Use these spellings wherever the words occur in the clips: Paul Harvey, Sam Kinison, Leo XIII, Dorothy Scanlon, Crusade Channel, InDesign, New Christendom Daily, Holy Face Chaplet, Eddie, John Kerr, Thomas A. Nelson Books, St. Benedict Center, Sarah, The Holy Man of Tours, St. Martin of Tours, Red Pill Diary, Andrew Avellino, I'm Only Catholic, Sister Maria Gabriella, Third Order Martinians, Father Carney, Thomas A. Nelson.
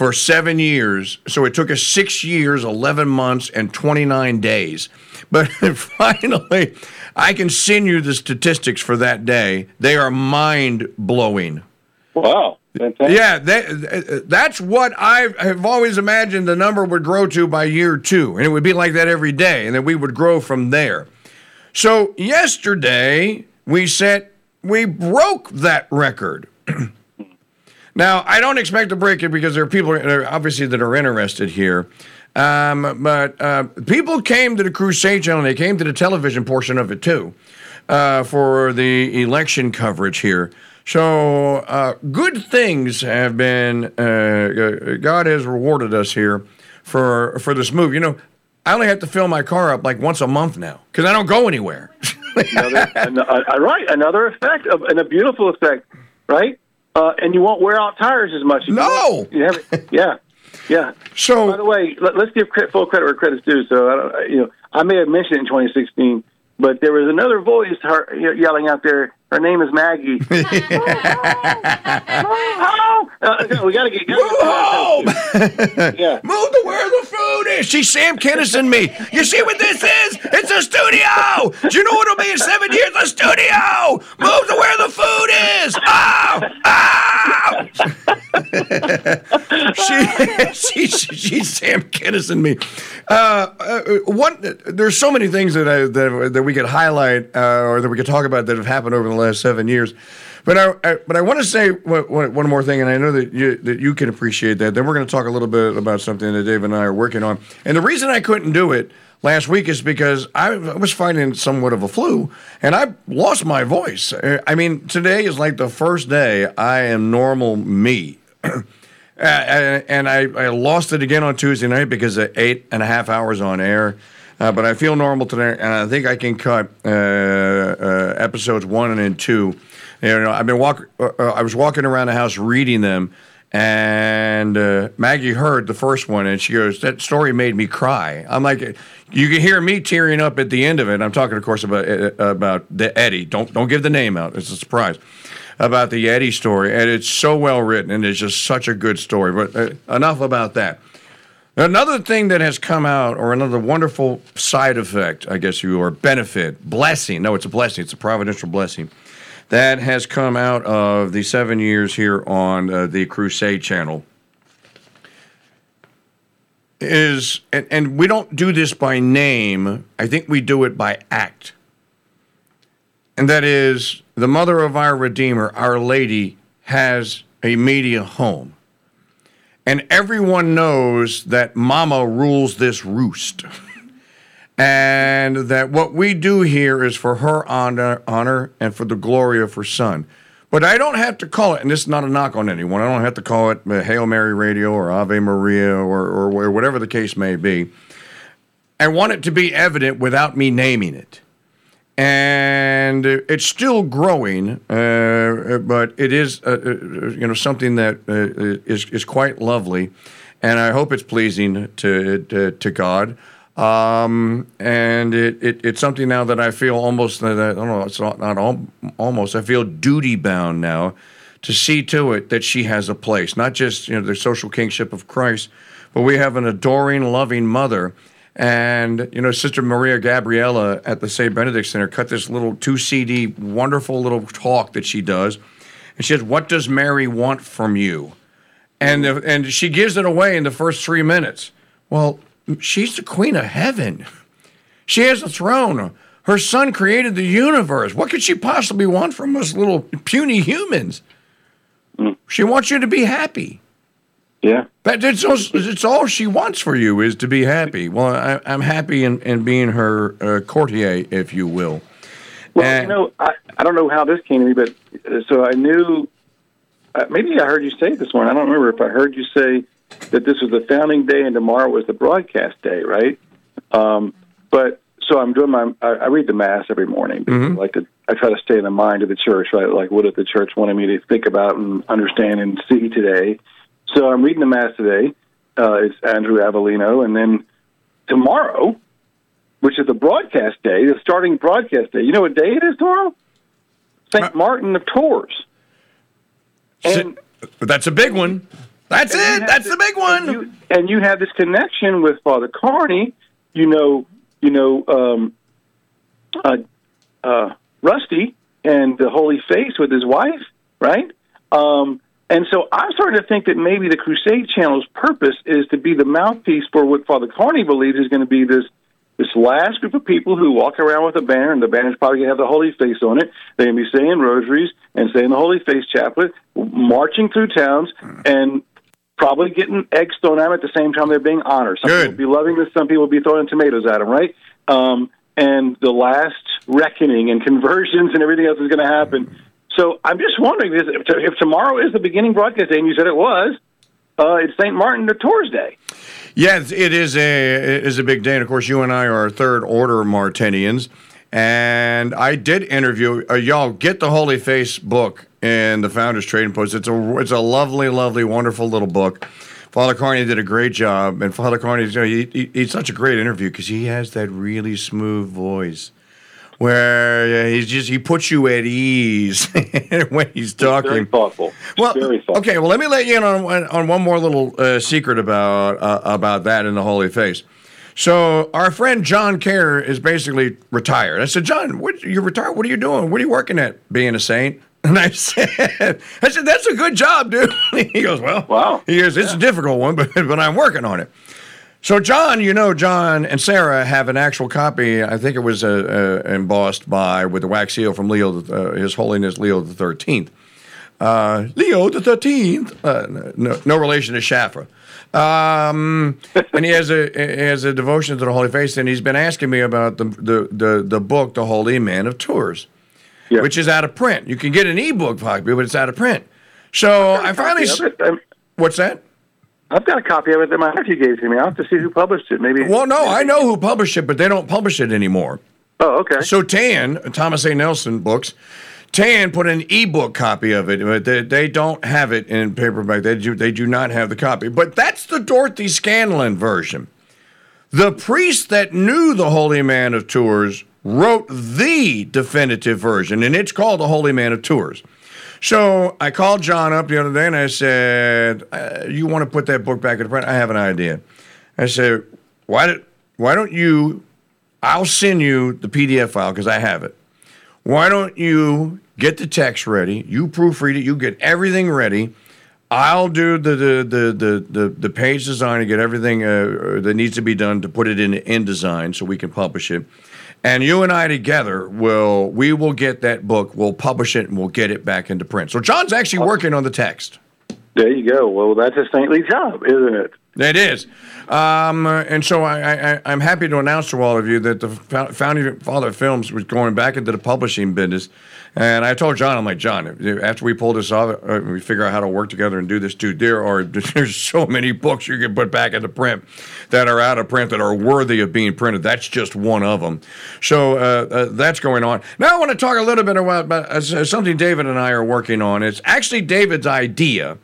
for 7 years. So it took us 6 years, 11 months, and 29 days. But finally, I can send you the statistics for that day. They are mind-blowing. Wow. Fantastic. Yeah, that's what I have always imagined the number would grow to by year two, and it would be like that every day, and then we would grow from there. So yesterday, we broke that record. Now, I don't expect to break it because there are people, obviously, that are interested here. But people came to the Crusade Channel, and they came to the television portion of it, too, for the election coverage here. So good things have been, God has rewarded us here for this move. You know, I only have to fill my car up like once a month now because I don't go anywhere. Another effect, and a beautiful effect, right? And you won't wear out tires as much. Yeah. So, by the way, let's give full credit where credit's due. So, I may have mentioned it in 2016, but there was another voice yelling out there. Her name is Maggie. We got to get home. Yeah. Move to where the food is. She's Sam Kinison me. You see what this is? It's a studio. Do you know what it'll be in 7 years? A studio. Move to where the food is. She's Sam Kinison me. There's so many things that we could highlight or that we could talk about that have happened over the last 7 years, but I want to say one more thing, and I know that you can appreciate that. Then we're going to talk a little bit about something that Dave and I are working on. And the reason I couldn't do it last week is because I was fighting somewhat of a flu, and I lost my voice. I mean, today is like the first day I am normal me. And I lost it again on Tuesday night because of 8.5 hours on air. But I feel normal today, and I think I can cut episodes 1 and 2. I was walking around the house reading them, and Maggie heard the first one, and she goes, "That story made me cry." I'm like, "You can hear me tearing up at the end of it." And I'm talking, of course, about the Eddie. Don't give the name out; it's a surprise. About the Eddie story, and it's so well written, and it's just such a good story. But enough about that. Another thing that has come out, or another wonderful side effect, I guess benefit, blessing. No, it's a blessing. It's a providential blessing that has come out of the 7 years here on the Crusade Channel. Is, and we don't do this by name. I think we do it by act. And that is the Mother of our Redeemer, Our Lady, has a media home. And everyone knows that Mama rules this roost. And that what we do here is for her honor and for the glory of her son. But I don't have to call it, and this is not a knock on anyone, I don't have to call it Hail Mary Radio or Ave Maria or whatever the case may be. I want it to be evident without me naming it. And it's still growing, but it is, something that is quite lovely, and I hope it's pleasing to God. And it's something now that I feel almost, I feel duty bound now to see to it that she has a place, not just the social kingship of Christ, but we have an adoring, loving mother. And, Sister Maria Gabriella at the St. Benedict Center cut this little 2-CD, wonderful little talk that she does. And she says, "What does Mary want from you?" And she gives it away in the first 3 minutes. Well, she's the Queen of Heaven. She has a throne. Her son created the universe. What could she possibly want from us little puny humans? She wants you to be happy. Yeah, but it's all she wants for you is to be happy. Well, I'm happy in being her courtier, if you will. Well, I don't know how this came to me, but so I knew. Maybe I heard you say this morning. I don't remember if I heard you say that this was the founding day and tomorrow was the broadcast day, right? But so I'm doing I read the mass every morning. Because mm-hmm. I try to stay in the mind of the church, right? Like, what if the church wanted me to think about and understand and see today? So I'm reading the Mass today. It's Andrew Avellino. And then tomorrow, which is the broadcast day, the starting broadcast day, you know what day it is tomorrow? St. Martin of Tours. That's a big one. That's it. That's the big one. And you have this connection with Father Carney. Rusty and the Holy Face with his wife, right? And so I'm starting to think that maybe the Crusade Channel's purpose is to be the mouthpiece for what Father Carney believes is going to be this last group of people who walk around with a banner, and the banner's probably going to have the Holy Face on it. They're going to be saying rosaries and saying the Holy Face Chaplet, marching through towns, and probably getting eggs thrown at them at the same time they're being honored. Some people will be loving this, some people will be throwing tomatoes at them, right? And the last reckoning and conversions and everything else is going to happen. So I'm just wondering if tomorrow is the beginning broadcast day, and you said it was, it's St. Martin of Tours Day. Yes, it is a big day. And, of course, you and I are Third Order Martinians. And I did interview, y'all get the Holy Face book in the Founders Trading Post. It's a lovely, lovely, wonderful little book. Father Carney did a great job, and Father Carney, he's such a great interview because he has that really smooth voice where he puts you at ease when he's talking. Very thoughtful. Okay, well, let me let you in on one more little secret about that in the Holy Face. So our friend John Kerr is basically retired. I said, John, you're retired? What are you doing? What are you working at? Being a saint. And I said, that's a good job, dude. He goes, well, wow. He goes, it's a difficult one, but I'm working on it. So John, John and Sarah have an actual copy. I think it was embossed with the wax seal from His Holiness Leo XIII. Leo XIII, no relation to Shafra. And he has a devotion to the Holy Face, and he's been asking me about the book, The Holy Man of Tours. Yeah. Which is out of print. You can get an e-book copy, but it's out of print. So I finally... What's that? I've got a copy of it that my nephew gave to me. I'll have to see who published it. Maybe. Well, no, I know who published it, but they don't publish it anymore. Oh, okay. So Thomas A. Nelson Books, Tan put an e-book copy of it, but they don't have it in paperback. They do not have the copy. But that's the Dorothy Scanlon version. The priest that knew the Holy Man of Tours wrote the definitive version, and it's called The Holy Man of Tours. So I called John up the other day, and I said, you want to put that book back in print? I have an idea. I said, why don't you, I'll send you the PDF file because I have it. Why don't you get the text ready, you proofread it, you get everything ready, I'll do the page design and get everything that needs to be done to put it in InDesign so we can publish it. And you and I together will get that book, we'll publish it, and we'll get it back into print. So John's actually working on the text. There you go. Well, that's a saintly job, isn't it? It is. And so I'm happy to announce to all of you that the Founding Father Films was going back into the publishing business. And I told John, I'm like, John, after we pull this off, we figure out how to work together and do this, too. There's so many books you can put back into print that are out of print that are worthy of being printed. That's just one of them. So that's going on. Now I want to talk a little bit about something David and I are working on. It's actually David's idea,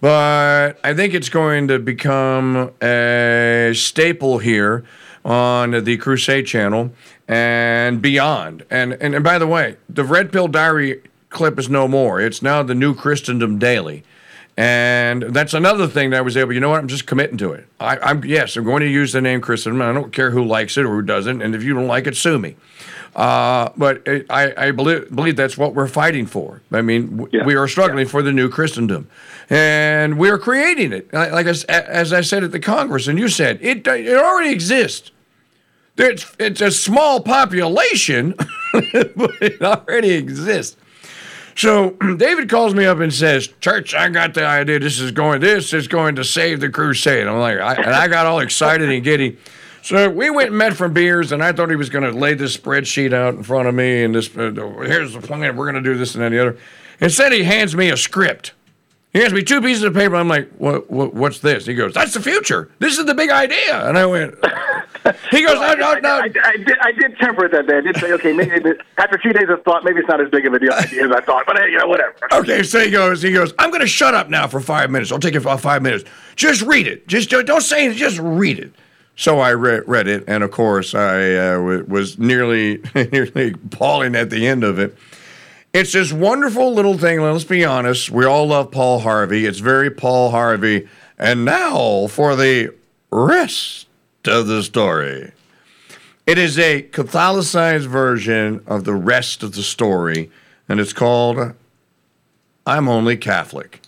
but I think it's going to become a staple here on the Crusade Channel and beyond. And by the way, the Red Pill Diary clip is no more. It's now the New Christendom Daily. And that's another thing that I was able, I'm just committing to it. I'm going to use the name Christendom. I don't care who likes it or who doesn't. And if you don't like it, sue me. But I believe that's what we're fighting for. I mean, we are struggling for the new Christendom, and we're creating it. Like as I said at the Congress, and you said it already exists. It's a small population, but it already exists. So David calls me up and says, "Church, I got the idea. This is going to save the crusade." I'm like, I got all excited and giddy. So we went and met for beers, and I thought he was going to lay this spreadsheet out in front of me, and this here's the plan, we're going to do this and that and the other. Instead, he hands me a script. He hands me two pieces of paper. I'm like, what's this? He goes, that's the future. This is the big idea. And I went, he goes, no. I did temper it that day. I did say, okay, maybe after a few days of thought, maybe it's not as big of an idea as I thought, but hey, whatever. Okay, so he goes, I'm going to shut up now for 5 minutes. I'll take it for 5 minutes. Just read it. Just don't say anything. Just read it. So I read it, and of course, I was nearly bawling at the end of it. It's this wonderful little thing. Let's be honest. We all love Paul Harvey. It's very Paul Harvey. And now for the rest of the story. It is a Catholicized version of the rest of the story, and it's called I'm Only Catholic.